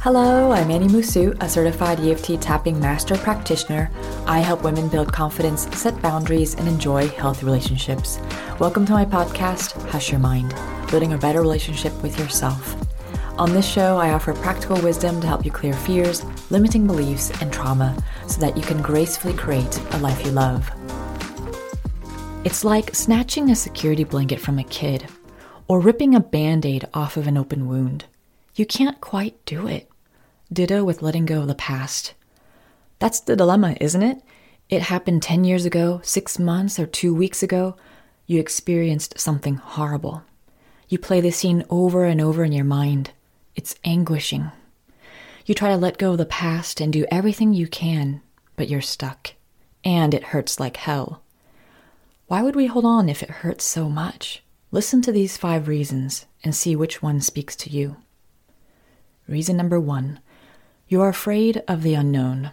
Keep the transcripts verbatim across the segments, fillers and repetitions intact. Hello, I'm Annie Musu, a certified E F T tapping master practitioner. I help women build confidence, set boundaries, and enjoy healthy relationships. Welcome to my podcast, Hush Your Mind, building a better relationship with yourself. On this show, I offer practical wisdom to help you clear fears, limiting beliefs, and trauma so that you can gracefully create a life you love. It's like snatching a security blanket from a kid or ripping a Band-Aid off of an open wound. You can't quite do it. Ditto with letting go of the past. That's the dilemma, isn't it? It happened ten years ago, six months, or two weeks ago. You experienced something horrible. You play the scene over and over in your mind. It's anguishing. You try to let go of the past and do everything you can, but you're stuck. And it hurts like hell. Why would we hold on if it hurts so much? Listen to these five reasons and see which one speaks to you. Reason number one. You are afraid of the unknown.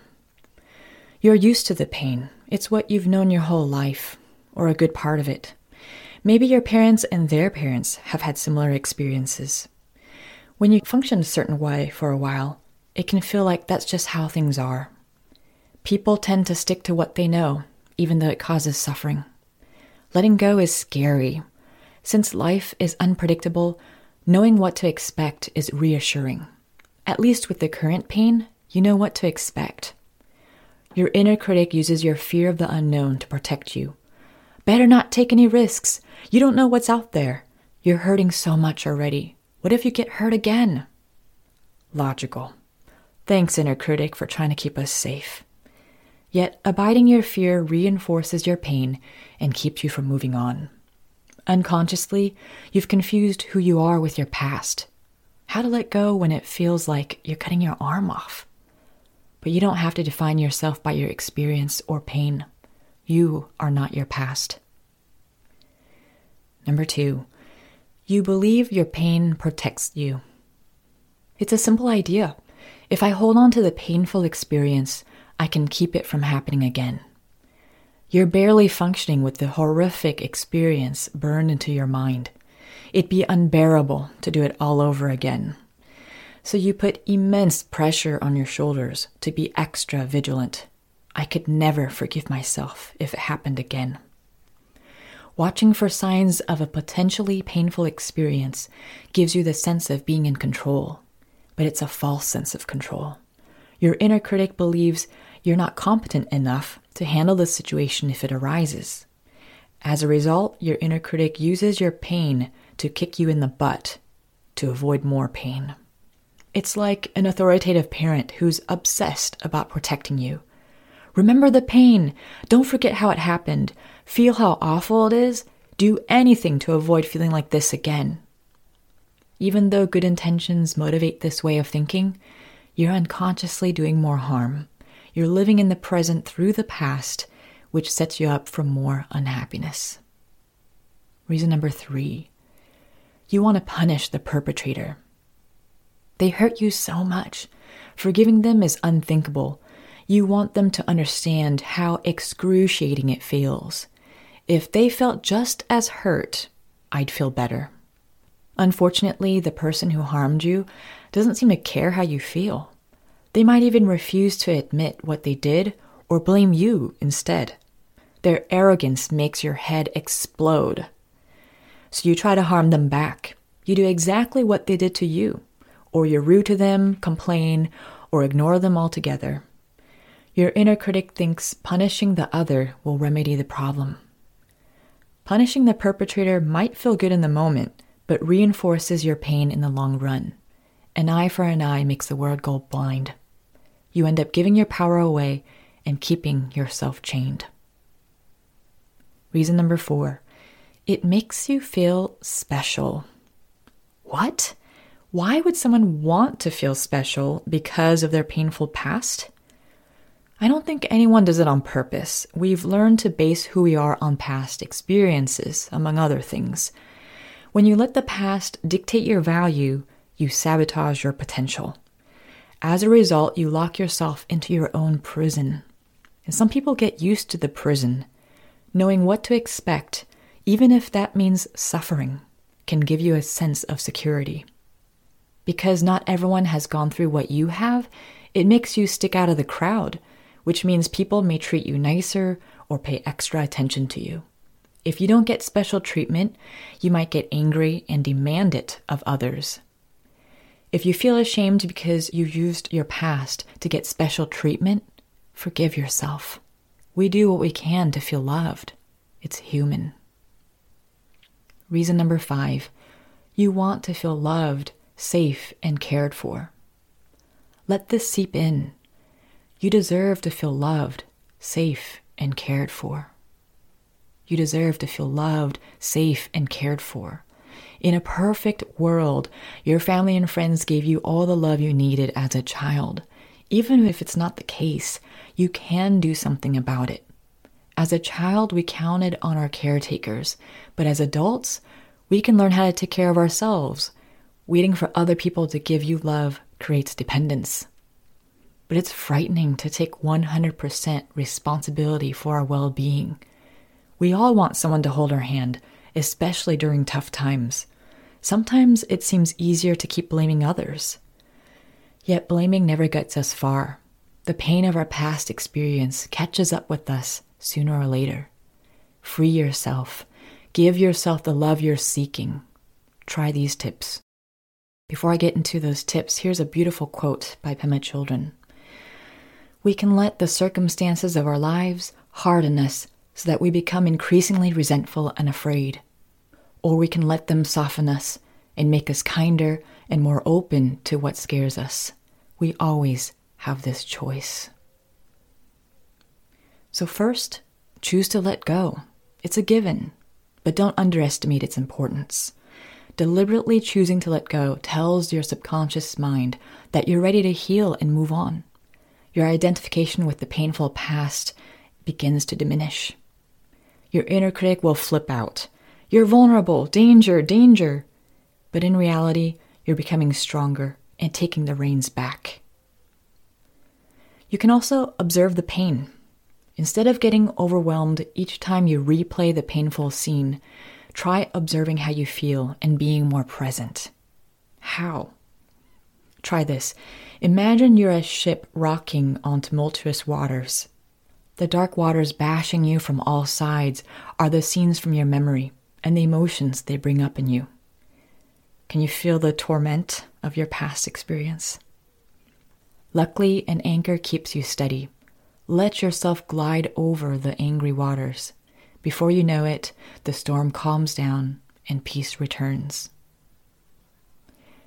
You're used to the pain. It's what you've known your whole life, or a good part of it. Maybe your parents and their parents have had similar experiences. When you function a certain way for a while, it can feel like that's just how things are. People tend to stick to what they know, even though it causes suffering. Letting go is scary. Since life is unpredictable, knowing what to expect is reassuring. At least with the current pain, you know what to expect. Your inner critic uses your fear of the unknown to protect you. Better not take any risks. You don't know what's out there. You're hurting so much already. What if you get hurt again? Logical. Thanks, inner critic, for trying to keep us safe. Yet, abiding your fear reinforces your pain and keeps you from moving on. Unconsciously, you've confused who you are with your past. How to let go when it feels like you're cutting your arm off. But you don't have to define yourself by your experience or pain. You are not your past. Number two, you believe your pain protects you. It's a simple idea. If I hold on to the painful experience, I can keep it from happening again. You're barely functioning with the horrific experience burned into your mind. It'd be unbearable to do it all over again. So you put immense pressure on your shoulders to be extra vigilant. I could never forgive myself if it happened again. Watching for signs of a potentially painful experience gives you the sense of being in control, but it's a false sense of control. Your inner critic believes you're not competent enough to handle the situation if it arises. As a result, your inner critic uses your pain to kick you in the butt to avoid more pain. It's like an authoritative parent who's obsessed about protecting you. Remember the pain. Don't forget how it happened. Feel how awful it is. Do anything to avoid feeling like this again. Even though good intentions motivate this way of thinking, you're unconsciously doing more harm. You're living in the present through the past, which sets you up for more unhappiness. Reason number three. You want to punish the perpetrator. They hurt you so much. Forgiving them is unthinkable. You want them to understand how excruciating it feels. If they felt just as hurt, I'd feel better. Unfortunately, the person who harmed you doesn't seem to care how you feel. They might even refuse to admit what they did or blame you instead. Their arrogance makes your head explode. So you try to harm them back. You do exactly what they did to you, or you're rude to them, complain, or ignore them altogether. Your inner critic thinks punishing the other will remedy the problem. Punishing the perpetrator might feel good in the moment, but reinforces your pain in the long run. An eye for an eye makes the world go blind. You end up giving your power away and keeping yourself chained. Reason number four. It makes you feel special. What? Why would someone want to feel special because of their painful past? I don't think anyone does it on purpose. We've learned to base who we are on past experiences, among other things. When you let the past dictate your value, you sabotage your potential. As a result, you lock yourself into your own prison. And some people get used to the prison. Knowing what to expect, even if that means suffering, can give you a sense of security. because not everyone has gone through what you have, it makes you stick out of the crowd, which means people may treat you nicer or pay extra attention to you. If you don't get special treatment, you might get angry and demand it of others. If you feel ashamed because you used your past to get special treatment, forgive yourself. We do what we can to feel loved. It's human. Reason number five, you want to feel loved, safe, and cared for. Let this seep in. You deserve to feel loved, safe, and cared for. You deserve to feel loved, safe, and cared for. In a perfect world, your family and friends gave you all the love you needed as a child. Even if it's not the case, you can do something about it. As a child, we counted on our caretakers, but as adults, we can learn how to take care of ourselves. Waiting for other people to give you love creates dependence. But it's frightening to take one hundred percent responsibility for our well-being. We all want someone to hold our hand, especially during tough times. Sometimes it seems easier to keep blaming others. Yet blaming never gets us far. The pain of our past experience catches up with us sooner or later. Free yourself. Give yourself the love you're seeking. Try these tips. Before I get into those tips, here's a beautiful quote by Pema Chodron. We can let the circumstances of our lives harden us so that we become increasingly resentful and afraid. Or we can let them soften us and make us kinder and more open to what scares us. We always have this choice. So first, choose to let go. It's a given, but don't underestimate its importance. Deliberately choosing to let go tells your subconscious mind that you're ready to heal and move on. Your identification with the painful past begins to diminish. Your inner critic will flip out. You're vulnerable, danger, danger. But in reality, you're becoming stronger and taking the reins back. You can also observe the pain. Instead of getting overwhelmed each time you replay the painful scene, try observing how you feel and being more present. How? Try this. Imagine you're a ship rocking on tumultuous waters. The dark waters bashing you from all sides are the scenes from your memory and the emotions they bring up in you. Can you feel the torment of your past experience? Luckily, an anchor keeps you steady. Let yourself glide over the angry waters. Before you know it, the storm calms down and peace returns.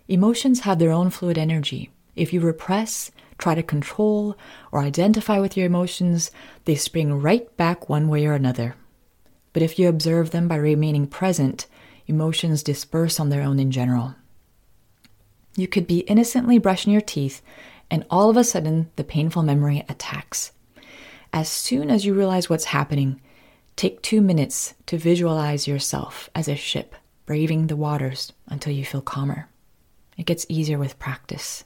Emotions have their own fluid energy. If you repress, try to control, or identify with your emotions, they spring right back one way or another. But if you observe them by remaining present, emotions disperse on their own in general. You could be innocently brushing your teeth, and all of a sudden, the painful memory attacks. As soon as you realize what's happening, take two minutes to visualize yourself as a ship braving the waters until you feel calmer. It gets easier with practice.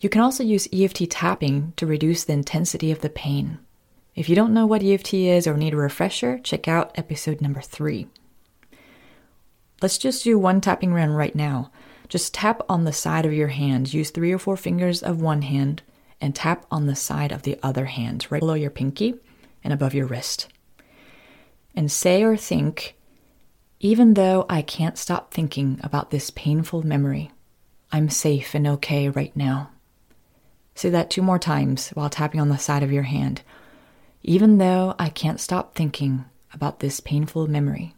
You can also use E F T tapping to reduce the intensity of the pain. If you don't know what E F T is or need a refresher, check out episode number three. Let's just do one tapping round right now. Just tap on the side of your hand. Use three or four fingers of one hand and tap on the side of the other hand, right below your pinky and above your wrist. And say or think, even though I can't stop thinking about this painful memory, I'm safe and okay right now. Say that two more times while tapping on the side of your hand. Even though I can't stop thinking about this painful memory,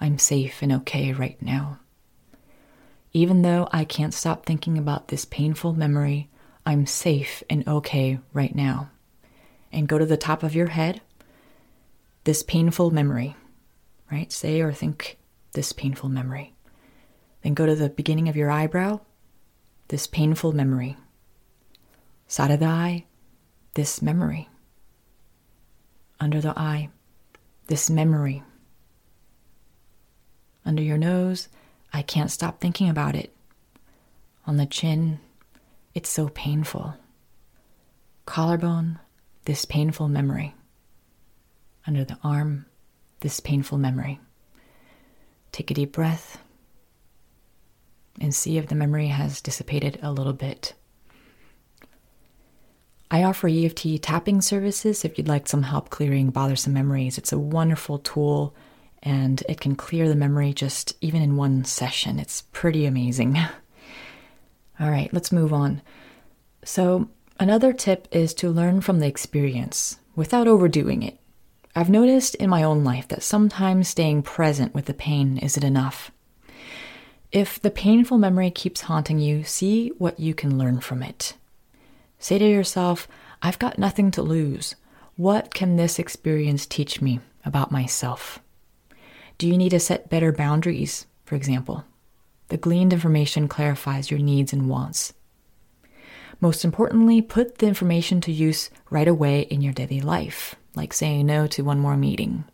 I'm safe and okay right now. Even though I can't stop thinking about this painful memory, I'm safe and okay right now. And go to the top of your head. This painful memory, right? Say or think this painful memory. Then go to the beginning of your eyebrow. This painful memory. Side of the eye, this memory. Under the eye, this memory. Under your nose, I can't stop thinking about it. On the chin, it's so painful. Collarbone, this painful memory. Under the arm, this painful memory. Take a deep breath. and see if the memory has dissipated a little bit. I offer E F T tapping services if you'd like some help clearing bothersome memories. It's a wonderful tool, and it can clear the memory just even in one session. It's pretty amazing. All right, let's move on. So another tip is to learn from the experience without overdoing it. I've noticed in my own life that sometimes staying present with the pain isn't enough. If the painful memory keeps haunting you, see what you can learn from it. Say to yourself, I've got nothing to lose. What can this experience teach me about myself? Do you need to set better boundaries, for example? The gleaned information clarifies your needs and wants. Most importantly, put the information to use right away in your daily life, like saying no to one more meeting.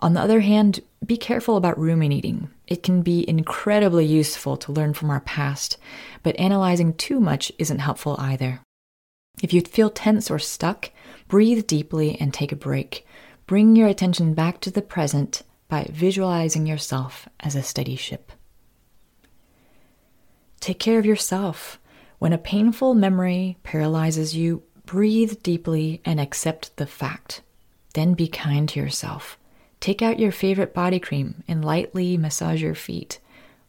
On the other hand, be careful about ruminating. It can be incredibly useful to learn from our past, but analyzing too much isn't helpful either. If you feel tense or stuck, breathe deeply and take a break. Bring your attention back to the present by visualizing yourself as a steady ship. Take care of yourself. When a painful memory paralyzes you, breathe deeply and accept the fact. Then be kind to yourself. Take out your favorite body cream and lightly massage your feet.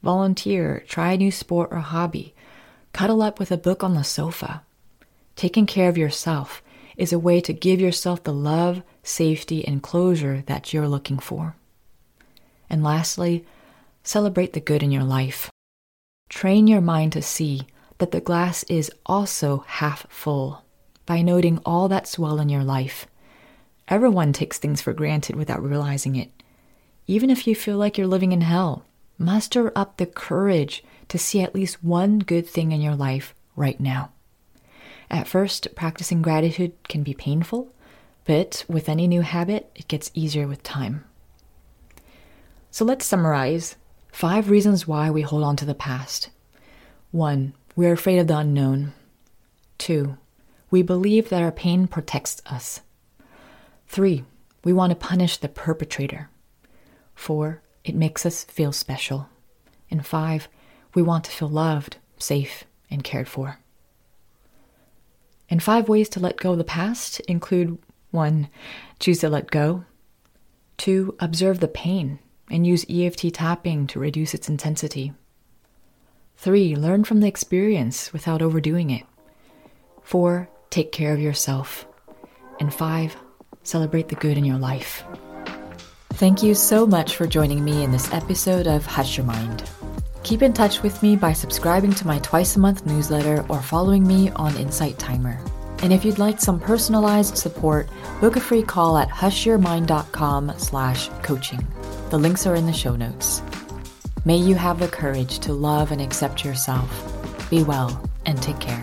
Volunteer, try a new sport or hobby. Cuddle up with a book on the sofa. Taking care of yourself is a way to give yourself the love, safety, and closure that you're looking for. And lastly, celebrate the good in your life. Train your mind to see that the glass is also half full by noting all that's well in your life. Everyone takes things for granted without realizing it. Even if you feel like you're living in hell, muster up the courage to see at least one good thing in your life right now. At first, practicing gratitude can be painful, but with any new habit, it gets easier with time. So let's summarize five reasons why we hold on to the past. One, we're afraid of the unknown. Two, we believe that our pain protects us. Three, we want to punish the perpetrator. Four, it makes us feel special. And five, we want to feel loved, safe, and cared for. And five ways to let go of the past include one, choose to let go. Two, observe the pain and use E F T tapping to reduce its intensity. Three, learn from the experience without overdoing it. Four, take care of yourself. And five, celebrate the good in your life. Thank you so much for joining me in this episode of Hush Your Mind. Keep in touch with me by subscribing to my twice a month newsletter or following me on Insight Timer. And if you'd like some personalized support, book a free call at hushyourmind.com slash coaching. The links are in the show notes. May you have the courage to love and accept yourself. Be well and take care.